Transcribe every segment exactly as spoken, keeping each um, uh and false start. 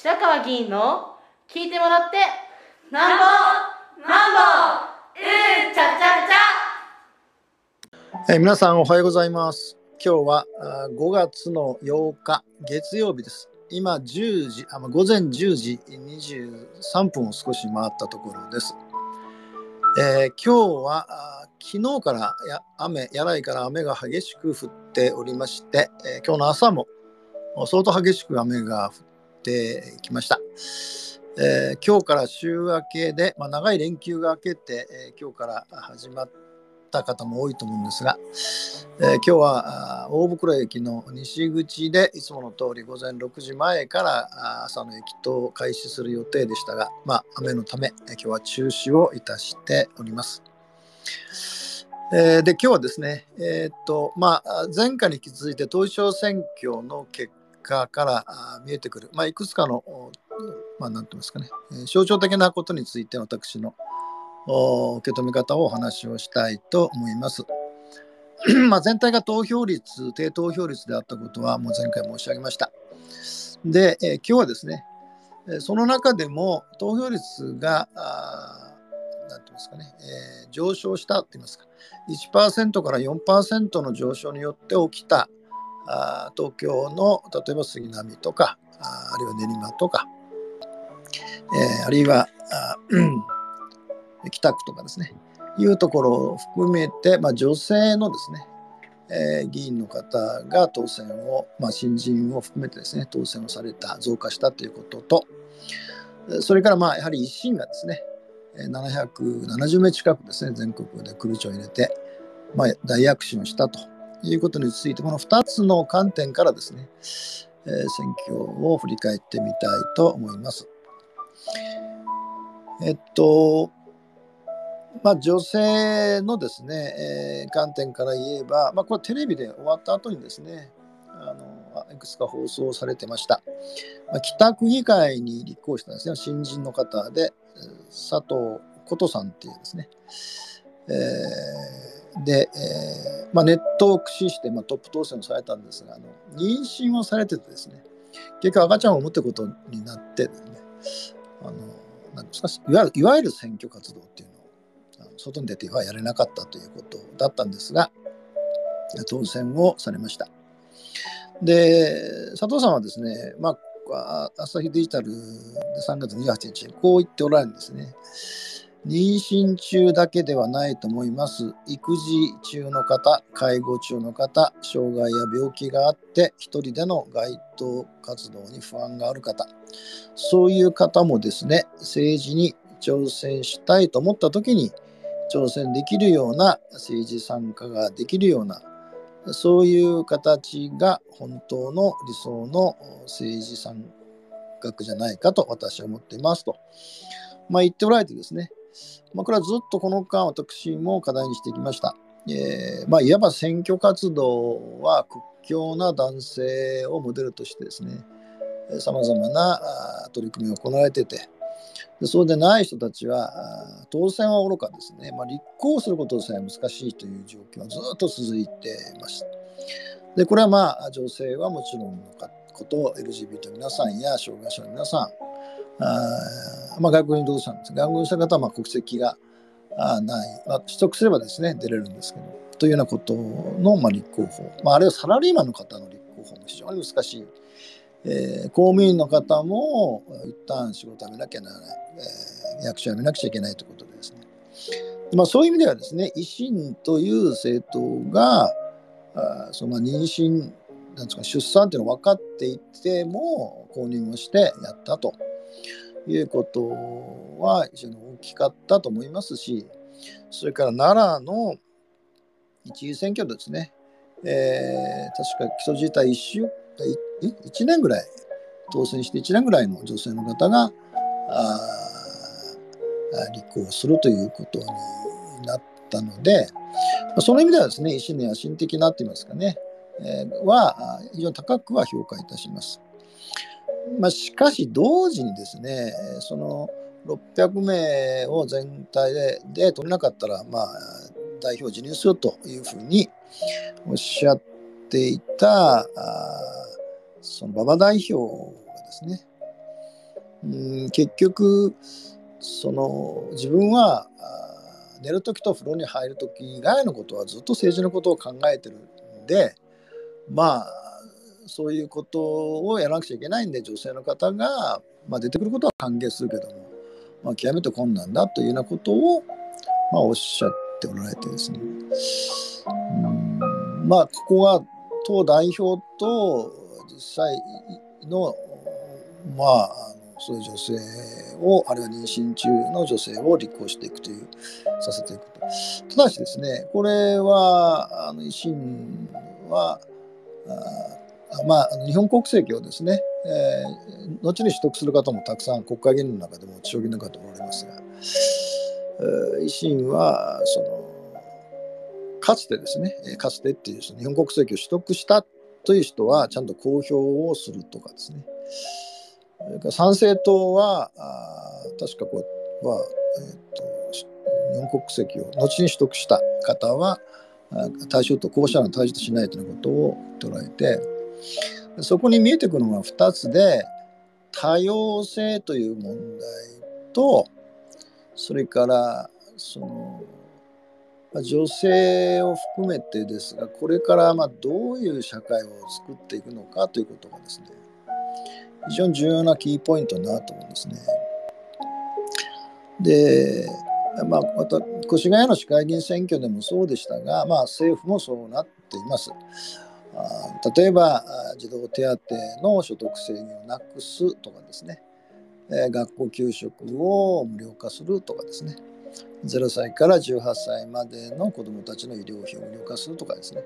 白川議員の聞いてもらってなんぼなんぼうんちゃちゃちゃ。え皆さんおはようございます。今日はごがつのようか月曜日です。今じゅうじあ午前じゅうじにじゅうさんぷんを少し回ったところです。えー、今日は昨日からや雨やらいから雨が激しく降っておりまして、えー、今日の朝も相当激しく雨が降ってきました。えー、今日から週明けで、まあ、長い連休が明けて、えー、今日から始まった方も多いと思うんですが、えー、今日は大袋駅の西口でいつもの通り午前ろくじまえから朝の駅頭を開始する予定でしたが、まあ、雨のため今日は中止をいたしております。えー、で今日はですね、えーっとまあ、前回に引き続いて統一地方選挙の結果から見えてくる、まあ、いくつかのまあ、なんて言いますかね、象徴的なことについての私の受け止め方をお話をしたいと思います。まあ全体が投票率低投票率であったことはもう前回申し上げました。で、えー、今日はですねその中でも投票率がなんて言いますかね、えー、上昇したと言いますか いちパーセント から よんパーセント の上昇によって起きたあ東京の例えば杉並とか あ, あるいは練馬とかえー、あるいはあ、うん、北区とかですねいうところを含めて、まあ、女性のですね、えー、議員の方が当選を、まあ、新人を含めてですね当選をされた増加したということと、それからまあやはり維新がですねななひゃくななじゅうめい近くですね全国で首長を入れて、まあ、大躍進をしたということについて、このふたつの観点からですね、えー、選挙を振り返ってみたいと思います。えっとまあ、女性のですね、えー、観点から言えば、まあ、これテレビで終わった後にですねあのいくつか放送されてました、まあ、北区議会に立候補したんですね新人の方で佐藤琴さんっていうですね、えー、で、えーまあ、ネットを駆使して、まあ、トップ当選をされたんですが、あの妊娠をされててですね結局赤ちゃんを持ってことになってですねあのなんですかいわゆる、いわゆる選挙活動っていうのを外に出てはやれなかったということだったんですが当選をされました。で佐藤さんはですね、まあ、朝日デジタルでさんがつにじゅうはちにちにこう言っておられるんですね。妊娠中だけではないと思います。育児中の方介護中の方障害や病気があって一人での街頭活動に不安がある方、そういう方もですね政治に挑戦したいと思った時に挑戦できるような政治参加ができるようなそういう形が本当の理想の政治参画じゃないかと私は思っていますと、まあ、言っておられてですね、まあ、これはずっとこの間私も課題にしてきました。えーまあ、いわば選挙活動は屈強な男性をモデルとしてですねさまざまな取り組みが行われてて、そうでない人たちは当選は愚かですね、まあ、立候補することさえ難しいという状況がずっと続いています。でこれはまあ女性はもちろんのこと エルジービーティー の皆さんや障害者の皆さんあまあ、外国人労働者なんですが外国人の方はまあ国籍があない、まあ、取得すればですね出れるんですけどというようなことのまあ立候補、まあ、あるいはサラリーマンの方の立候補も非常に難しい、えー、公務員の方も一旦仕事を辞めなきゃならない、えー、役所を辞めなくちゃいけないということでですね、まあ、そういう意味ではですね維新という政党があその妊娠なんですか出産というのを分かっていても公認をしてやったということは非常に大きかったと思いますし、それから奈良の一次選挙ですね、えー、確か基礎自体 1, いちねんぐらい当選していちねんぐらいの女性の方が立候補するということになったので、その意味ではですね維新の野心的なといいますかね、えー、は非常に高くは評価いたします。まあ、しかし同時にですねそのろっぴゃくめいを全体 で, で取れなかったら、まあ、代表を辞任するというふうにおっしゃっていたその馬場代表がですね、うん、結局その自分は寝る時と風呂に入る時以外のことはずっと政治のことを考えてるんで、まあそういうことをやらなくちゃいけないんで、女性の方が、まあ、出てくることは歓迎するけども、まあ、極めて困難だというようなことを、まあ、おっしゃっておられてですね、うん、まあここは党代表と実際のまあそういう女性を、あるいは妊娠中の女性を立候していくという、させていくと。ただしですね、これはあの維新はあ、まあ、日本国籍をですね、えー、後に取得する方もたくさん国会議員の中でも地方議員の方もおられますが、えー、維新はそのかつてですね、かつてっていう日本国籍を取得したという人はちゃんと公表をするとかですね、参政党は確かこうは、えー、と日本国籍を後に取得した方は対象と候補者の対象としないということを捉えて、そこに見えてくるのがふたつで、多様性という問題と、それからその女性を含めてですが、これからまあどういう社会を作っていくのかということがですね、非常に重要なキーポイントだなと思うんですね。で、まあ、また越谷の市会議員選挙でもそうでしたが、まあ、政府もそうなっています。あ例えば児童手当の所得制限をなくすとかですね、えー、学校給食を無料化するとかですね、ゼロさいからじゅうはっさいまでの子どもたちの医療費を無料化するとかですね、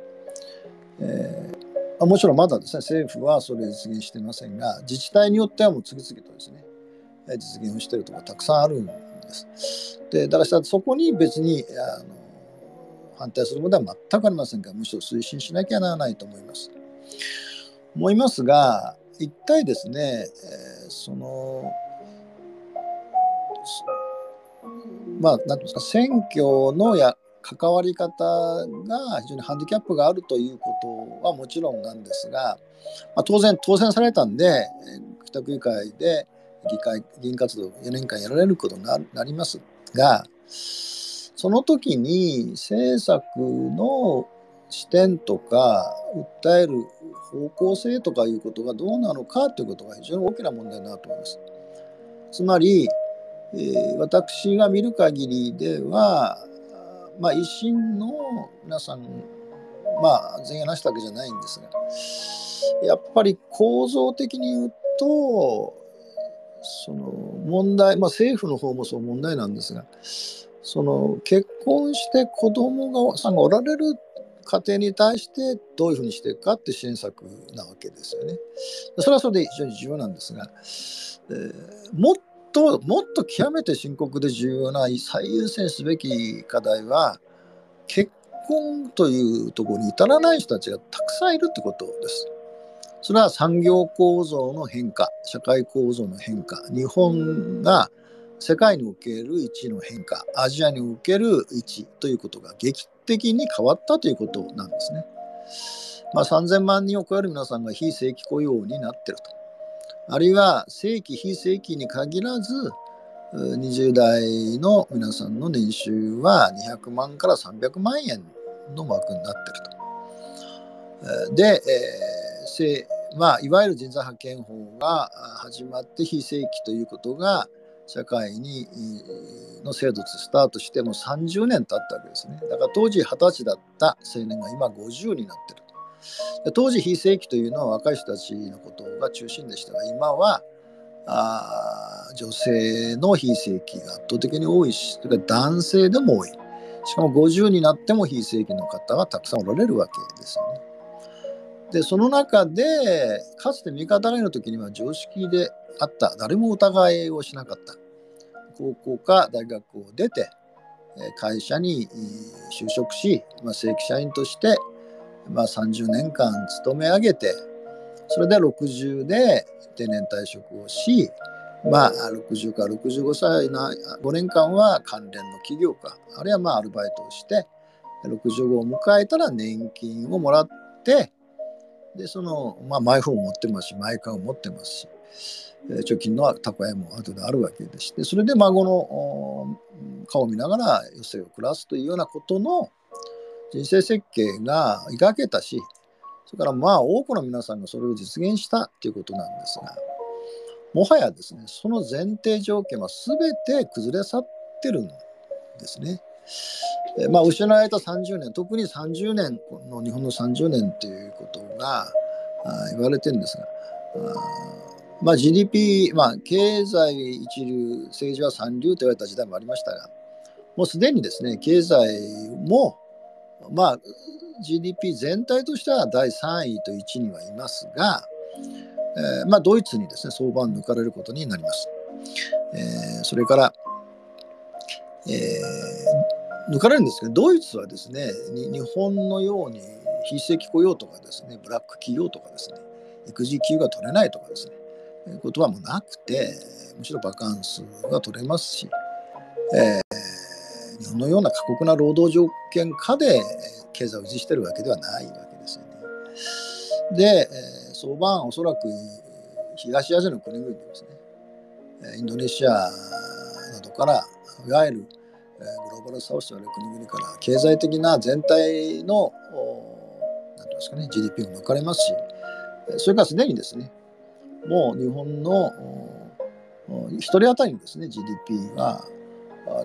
えーもちろんまだですね、政府はそれを実現していませんが、自治体によってはもう次々とですね、実現をしているところがたくさんあるんです。で、だからそこに別にあの反対することは全くありませんが、むしろ推進しなきゃならないと思います。思いますが、一体ですね、えー、その、まあ、なんていうんですか、選挙のや関わり方が非常にハンディキャップがあるということはもちろんなんですが、まあ、当然当選されたんで北区議会で議会議員活動をよねんかんやられることになりますが、その時に政策の視点とか訴える方向性とかいうことがどうなのかということが非常に大きな問題だと思います。つまり、えー、私が見る限りでは、まあ、維新の皆さん、まあ、全員話したわけじゃないんですが、やっぱり構造的に言うとその問題、まあ、政府の方もそう問題なんですが、その結婚して子供さんがおられる家庭に対してどういうふうにしていくかって支援策なわけですよね。それはそれで非常に重要なんですが、えー、もっとともっと極めて深刻で重要な最優先すべき課題は、結婚というところに至らない人たちがたくさんいるってことです。それは産業構造の変化、社会構造の変化、日本が世界における位置の変化、アジアにおける位置ということが劇的に変わったということなんですね。まあ、さんぜんまんにんを超える皆さんが非正規雇用になっていると、あるいは正規非正規に限らずにじゅうだいの皆さんの年収はにひゃくまんからさんびゃくまんえんの枠になっていると。で、えーまあ、いわゆる人材派遣法が始まって非正規ということが社会にの制度とスタートしてもさんじゅうねん経ったわけですね。だから当時はたちだった青年が今ごじゅうになっている。当時非正規というのは若い人たちのことが中心でしたが、今はあ女性の非正規が圧倒的に多いし、それから男性でも多い。しかもごじゅうになっても非正規の方がたくさんおられるわけですよね。でその中でかつて右肩上がりの時には常識であった、誰も疑いをしなかった高校か大学を出て会社に就職し、まあ、正規社員としてまあさんじゅうねんかん勤め上げて、それでろくじゅうで定年退職をし、まあ、ろくじゅうからろくじゅうごさいのごねんかんは関連の企業か、あるいはまあアルバイトをしてろくじゅうごを迎えたら年金をもらって、でその、まあ、マイホームを持ってますし、マイカーを持ってますし、貯金の蓄えも後であるわけでして、それで孫の顔を見ながら余生を暮らすというようなことの人生設計が描けたし、それからまあ多くの皆さんがそれを実現したということなんですが、もはやですね、その前提条件は全て崩れ去ってるんですね。えまあ、失われたさんじゅうねん、特にさんじゅうねん、この日本のさんじゅうねんということが言われてるんですが、あまあ、ジーディーピー、まあ、経済一流、政治は三流と言われた時代もありましたが、もうすでにですね、経済も、まあ、ジーディーピー 全体としてはだいさんいといちいにはいますが、えーまあ、ドイツにですね、相場を抜かれることになります。えー、それから、えー、抜かれるんですけど、ドイツはですね、日本のように非正規雇用とかですね、ブラック企業とかですね、育児休が取れないとかですね、いうことはもうなくて、むしろバカンスが取れますし、えー、日本のような過酷な労働条件下で経済を維持しているわけではないわけですよね。で、えー、相場はおそらく東アジアの国々ですね、インドネシアなどから、いわゆるグローバルサウスという国々から経済的な全体のなんていうんですかね、ジーディーピー も抜かれますし、それからすでにですね、もう日本のひとり当たりのですね、ジーディーピー は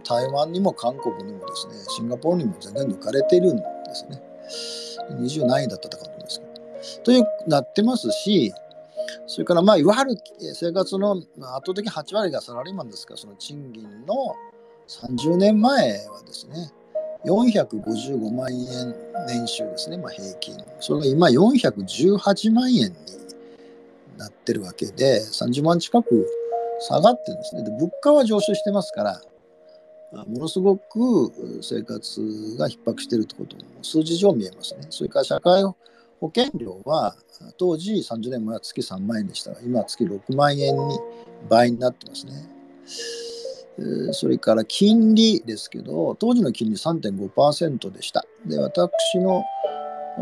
台湾にも韓国にもですね、シンガポールにも全然抜かれているんですね。にじゅう何位だったかと思うんですけど。というなってますし、それからまあいわゆる生活の圧倒的はち割がサラリーマンですから、その賃金のさんじゅうねんまえはですね、よんひゃくごじゅうごまんえん年収ですね、まあ、平均。それが今よんひゃくじゅうはちまんえんになってるわけで、さんじゅうまん近く下がってるんですね。で、物価は上昇してますから、ものすごく生活が逼迫しているということも数字上見えますね。それから社会保険料は当時さんじゅうねんまえは月さんまんえんでしたが、今は月ろくまんえんに倍になってますね。それから金利ですけど、当時の金利 さんてんごパーセント でした。で、私の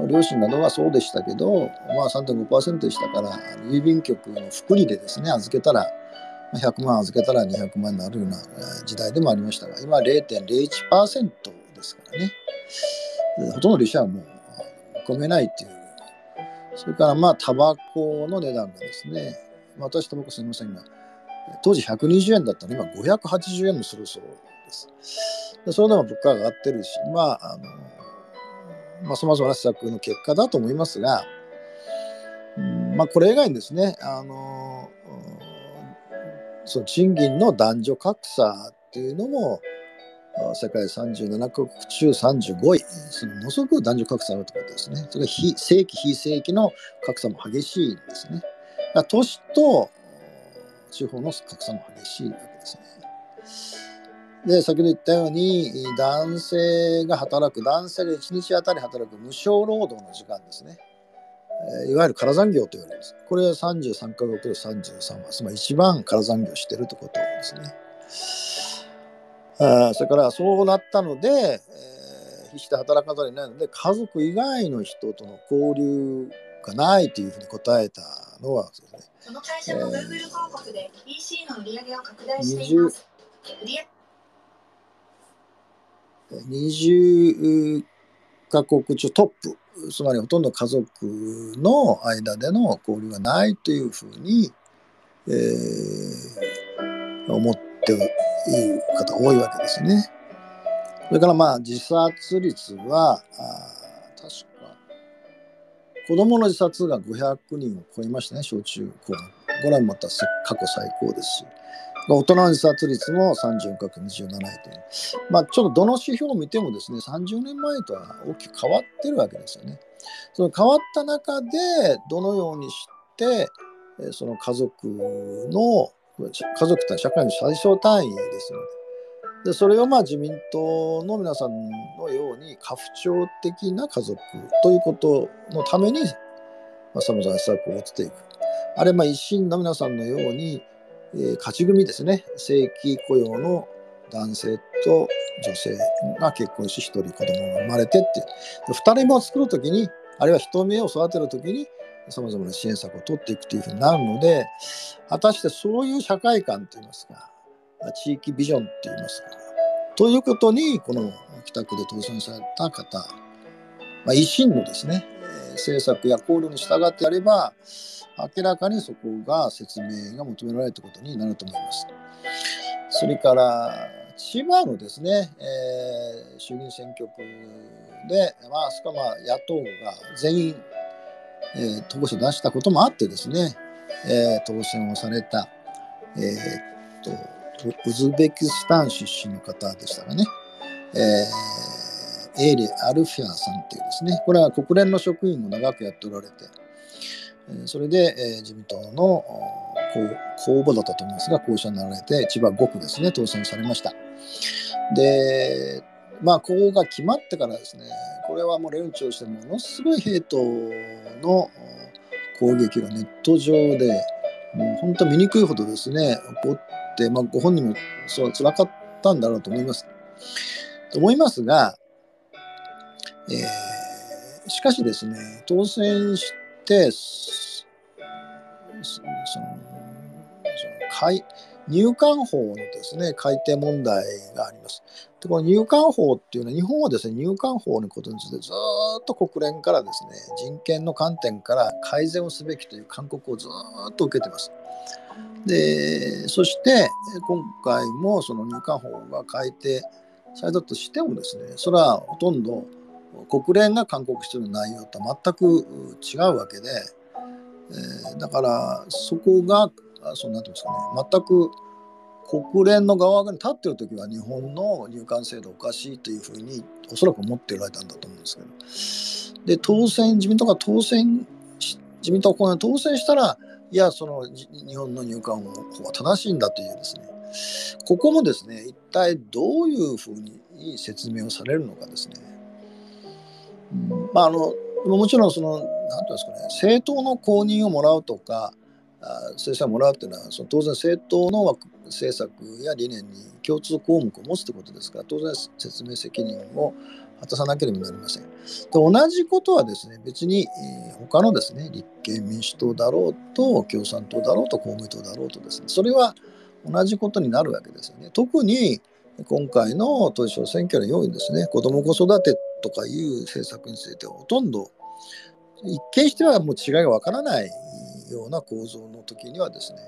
両親などはそうでしたけど、まあ、さんてんごパーセント でしたから、郵便局の福利でですね、預けたら、ひゃくまん預けたらにひゃくまんになるような時代でもありましたが、今は れいてんれいいちパーセント ですからね。ほとんど利子はもう見込めないという。それからまあ、タバコの値段がですね、まあ、私タバコすみませんが、当時ひゃくにじゅうえんだったのに今ごひゃくはちじゅうえんもするそうです。で、それでも物価が上がってるし、まあ、あの、まあ、さまざまな施策の結果だと思いますが、うん、まあ、これ以外にですね、あの、その賃金の男女格差っていうのも、世界さんじゅうななかこく中さんじゅうごい、そのものすごく男女格差があるということですね。それが非正規、非正規の格差も激しいんですね。都市と地方の格差も激しいわけですね。で、先ほど言ったように、男性が働く、男性がいちにちあたり働く無償労働の時間ですね。いわゆる空残業と言われます。これはさんじゅうさんかこくでさんじゅうさんは、つまり一番空残業しているということですね。あ、それからそうなったので、えー、必死で働かざるを得ないので、家族以外の人との交流がないというふうに答えたのはですね、この会社の Google 広告で ピーシー の売り上げを拡大しています。にじゅっかこく中トップ、つまりほとんど家族の間での交流がないというふうに、えー、思っている方多いわけですね。それからまあ自殺率は、あ、確か子どもの自殺がごひゃくにんを超えましたね、小中高。これはまた過去最高ですし、大人の自殺率もさんじゅうよんかこくにじゅうなないという、まあ、ちょっとどの指標を見てもですね、さんじゅうねんまえとは大きく変わってるわけですよね。その変わった中で、どのようにして、その家族の、家族とは社会の最小単位ですよね。で、それをまあ自民党の皆さんのように家父長的な家族ということのために、まあ、さまざまな施策を打っていく。あれ、まあ維新の皆さんのように、えー、勝ち組ですね、正規雇用の男性と女性が結婚し、ひとり子供が生まれてって、ふたりめを作るときに、あるいはひとりめを育てるときに、さまざまな支援策を取っていくというふうになるので、果たしてそういう社会観といいますか、地域ビジョンといいますか、ということにこの北区で当選された方、まあ、維新のですね政策や考慮に従ってやれば明らかにそこが説明が求められるということになると思います。それから千葉のですね、えー、衆議院選挙区で、まあ、あそこは野党が全員、えー、当選出したこともあってですね、えー、当選をされた、えー、っとウズベキスタン出身の方でしたがね、えー、エーレ・アルフィアさんというですね、これは国連の職員を長くやっておられて、それで、えー、自民党の公募だったと思いますが、候補者になられて千葉ごくですね当選されました。で、まあ候補が決まってからですね、これはもう連中してものすごいヘイトの攻撃がネット上でもう本当醜いほどですね起こって、まあ、ご本人もそう辛かったんだろうと思いますと思いますが、えー、しかしですね当選してその入管法のですね改定問題があります。で、この入管法っていうのは、日本はですね入管法のことについてずっと国連からですね人権の観点から改善をすべきという勧告をずっと受けてます。で、そして今回もその入管法が改定されたとしてもですね、それはほとんど国連が勧告している内容とは全く違うわけで、えー、だからそこがそうなんていうんですかね、全く国連の側に立っている時は日本の入管制度おかしいというふうにおそらく思っておられたんだと思うんですけど、で当選自民党が当選自民党がこの当選したら、いやその日本の入管法は正しいんだというですね、ここもですね一体どういうふうに説明をされるのかですね、うん、まああのもちろんそのなんていうんですかね、政党の公認をもらうとか政策をもらうというのは、その当然政党の政策や理念に共通項目を持つということですから、当然説明責任を果たさなければなりません。で、同じことはですね別に他のですね立憲民主党だろうと共産党だろうと公明党だろうとですね、それは同じことになるわけですよね。特に今回の統一地方選挙のようにですね、子ども子育てとかいう政策についてはほとんど一見してはもう違いがわからないような構造の時にはですね、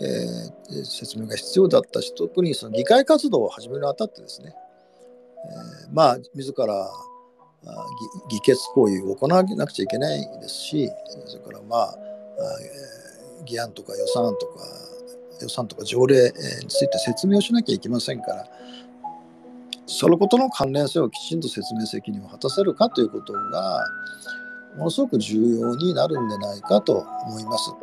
えー、説明が必要だったし、特にその議会活動を始めるにあたってですね、えー、まあ自ら議決行為を行わなくちゃいけないですし、それからまあ、えー、議案とか予算案とか予算とか条例について説明をしなきゃいけませんから、そのことの関連性をきちんと説明責任を果たせるかということがものすごく重要になるんじゃないかと思います。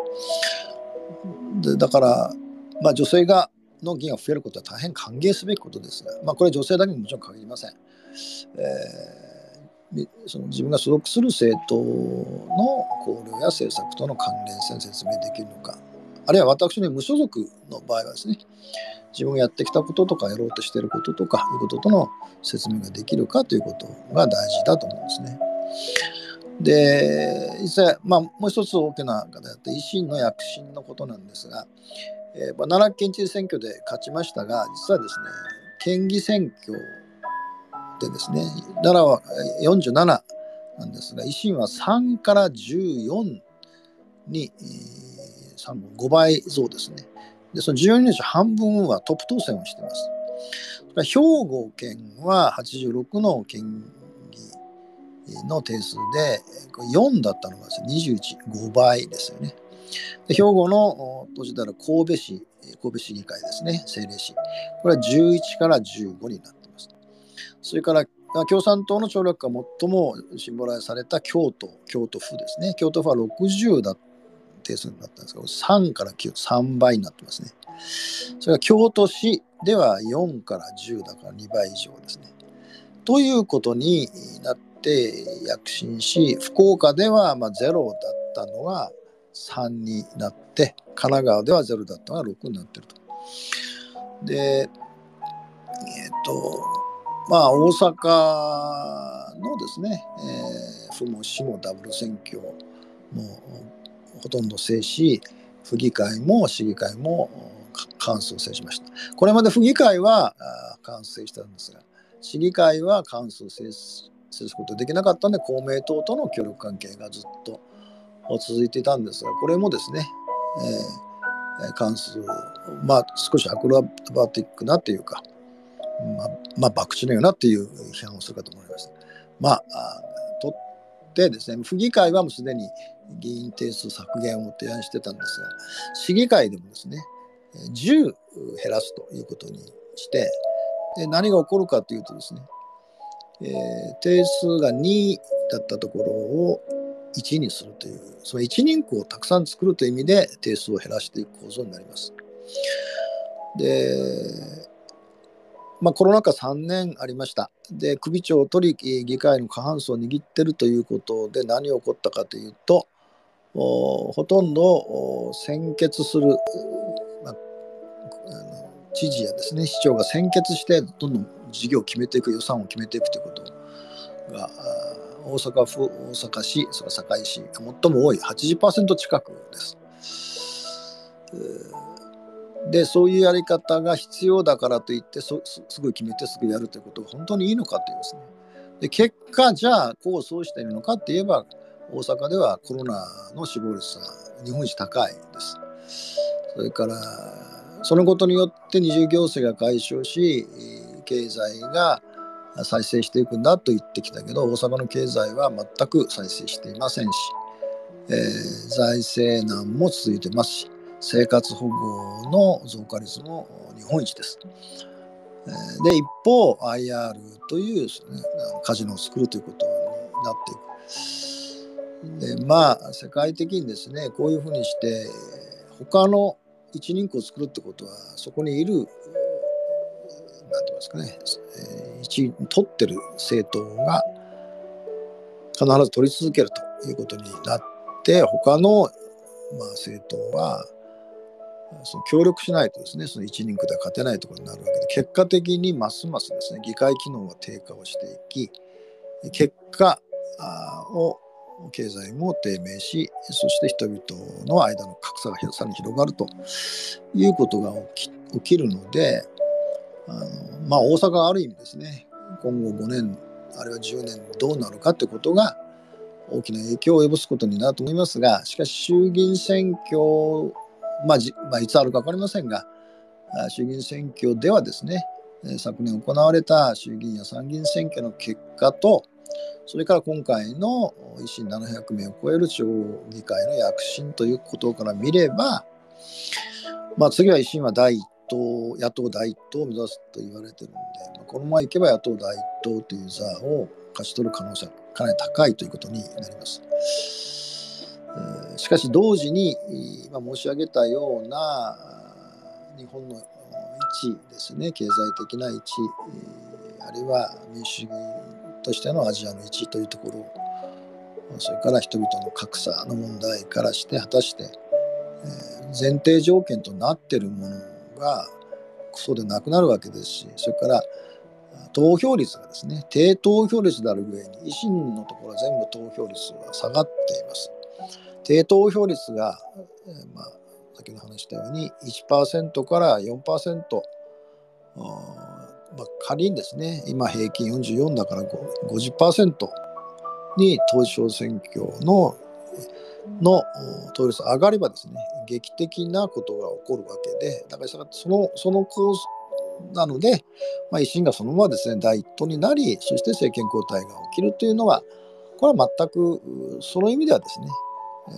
で、だから、まあ、女性がの議員が増えることは大変歓迎すべきことですが、まあ、これは女性だけにもちろん限りません。えー、その自分が所属する政党の考慮や政策との関連性を説明できるのか、あるいは私の無所属の場合はですね、自分がやってきたこととかやろうとしていることとかいうこととの説明ができるかということが大事だと思うんですね。で、実際、まあ、もう一つ大きな方であって維新の躍進のことなんですが、えー、奈良県知事選挙で勝ちましたが、実はですね県議選挙でですね奈良はよんじゅうなななんですが、維新はさんからじゅうよんに、えー、さんぶんごばい増ですね。で、そのじゅうよにん中半分はトップ当選をしています。兵庫県ははちじゅうろくの県の定数でよんだったのがにじゅういちごばいですよね。で、兵庫の当時である神戸市神戸市議会ですね、政令市、これはじゅういちからじゅうごになってます。それから共産党の協力が最もシンボライズされた京都京都府ですね、京都府はろくじゅうだ定数になったんですけど、さんからきゅう さんばいになってますね。それから京都市ではよんからじゅうだからにばい以上ですね。ということになってで躍進し、福岡ではまあゼロだったのがさんになって、神奈川ではゼロだったのがろくになってると。で、えっとまあ大阪のですね、えー、府も市もダブル選挙もうほとんど制し、府議会も市議会も過半数を制しました。これまで府議会は過半数制したんですが、市議会は過半数を制すことができなかったので、公明党との協力関係がずっと続いていたんですが、これもですね、えー、過半数、まあ少しアクロバティックなというか、まあ、まあ、博打のようなという批判をするかと思いました。まあ、とってですね、府議会はもうすでに議員定数削減を提案してたんですが、市議会でもですね、じゅう減らすということにして、で何が起こるかというとですね、えー、定数がにだったところをいちにするという、つまりいちにんこをたくさん作るという意味で定数を減らしていく構造になります。で、まあ、コロナ禍さんねんありました。で、首長を取り議会の過半数を握っているということで何が起こったかというと、ほとんど選決する、まあ、知事やですね、市長が選決してどんどん事業を決めていく、予算を決めていくということが大阪府、大阪市、それから堺市が最も多い はちじゅっパーセント 近くです。で、そういうやり方が必要だからといってそすぐ決めてすぐやるということが本当にいいのかというですね。で、結果じゃあこうそうしているのかっていえば、大阪ではコロナの死亡率が日本一高いです。それからそのことによって二重行政が解消し、経済が再生していくんだと言ってきたけど、大阪の経済は全く再生していませんし、えー、財政難も続いてますし、生活保護の増加率も日本一です。で、一方 アイアール というですね、カジノを作るということになっていく。で、まあ世界的にですね、こういうふうにして他の一人区を作るってことは、そこにいるなんて言いますかね、一取ってる政党が必ず取り続けるということになって、他の、まあ、政党はその協力しないとですね、その一人区では勝てないところになるわけで、結果的にますますですね、議会機能は低下をしていき、結果を経済も低迷し、そして人々の間の格差がさらに広がるということが起き、起きるので、あの、まあ、大阪はある意味ですね、今後ごねんあるいはじゅうねんどうなるかということが大きな影響を及ぼすことになると思いますが、しかし衆議院選挙、まあじまあ、いつあるか分かりませんが、衆議院選挙ではですね、昨年行われた衆議院や参議院選挙の結果と、それから今回の維新ななひゃくめいを超える地方議会の躍進ということから見れば、まあ、次は維新は第一党、野党第一党を目指すと言われているので、このままいけば野党第一党という座を勝ち取る可能性がかなり高いということになります。しかし同時に今申し上げたような日本の位置ですね、経済的な位置、あるいは民主主義としてのアジアの位置というところ、それから人々の格差の問題からして、果たして前提条件となっているものがそうでなくなるわけですし、それから投票率がですね、低投票率である上に、維新のところは全部投票率が下がっています。低投票率が、まあ、先ほど話したように いちパーセント から よんパーセント、 まあ、仮にですね、今平均よんじゅうよんだから ごじゅっパーセント に統一地方選挙のの投票率が上がればですね、劇的なことが起こるわけで、だからそのその構図なので、まあ、維新がそのままですね、第一党になり、そして政権交代が起きるというのは、これは全くその意味ではですね、え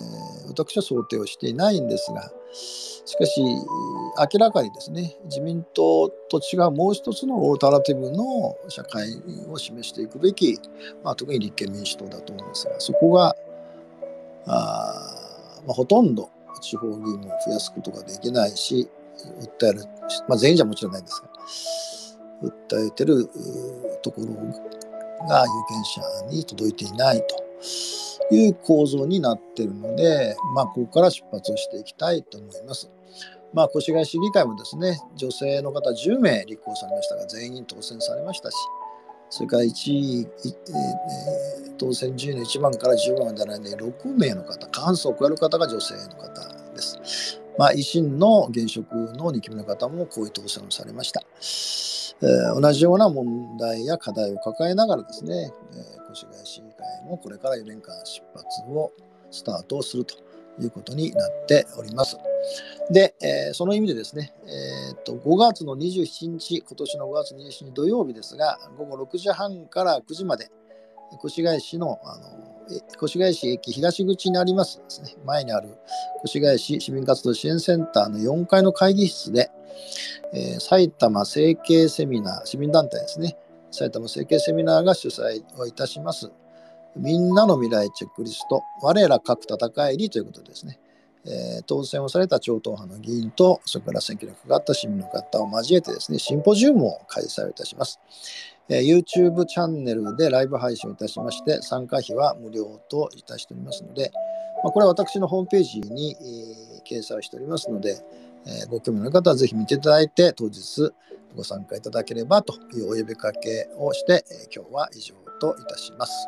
ー、私は想定をしていないんですが、しかし明らかにですね、自民党と違うもう一つのオルタナティブの社会を示していくべき、まあ、特に立憲民主党だと思うんですが、そこがあ、まあ、ほとんど地方議員を増やすことができないし、訴える、まあ、全員じゃもちろんないんですが、訴えてるところが有権者に届いていないという構造になっているので、まあ、ここから出発をしていきたいと思います。まあ、越谷市議会もですね、女性の方じゅうめい立候補されましたが、全員当選されましたし、それからいちい、えー、当選順位のいちばんからじゅうばんまでの間にろくめいの方、過半数を超える方が女性の方です。まあ、維新の現職のにきめの方もこういう当選をされました。えー、同じような問題や課題を抱えながらですね、えー、越谷市議会もこれからよねんかん出発をスタートするということになっております。で、えー、その意味でですね、えー、っとごがつのにじゅうしちにち、今年のごがつにじゅうしちにち土曜日ですが、午後ろくじはんからくじまで、越谷市の、あの越谷市駅東口にありますですね、前にある越谷市市民活動支援センターのよんかいの会議室で、えー、埼玉政経セミナー、市民団体ですね、埼玉政経セミナーが主催をいたします。みんなの未来チェックリスト、我ら各戦いにということでですね、えー、当選をされた超党派の議員と、それから選挙に関わった市民の方を交えてですね、シンポジウムを開催いたします。えー、YouTube チャンネルでライブ配信をいたしまして、参加費は無料といたしておりますので、まあ、これは私のホームページに、えー、掲載をしておりますので、えー、ご興味の方はぜひ見ていただいて、当日ご参加いただければというお呼びかけをして、えー、今日は以上といたします。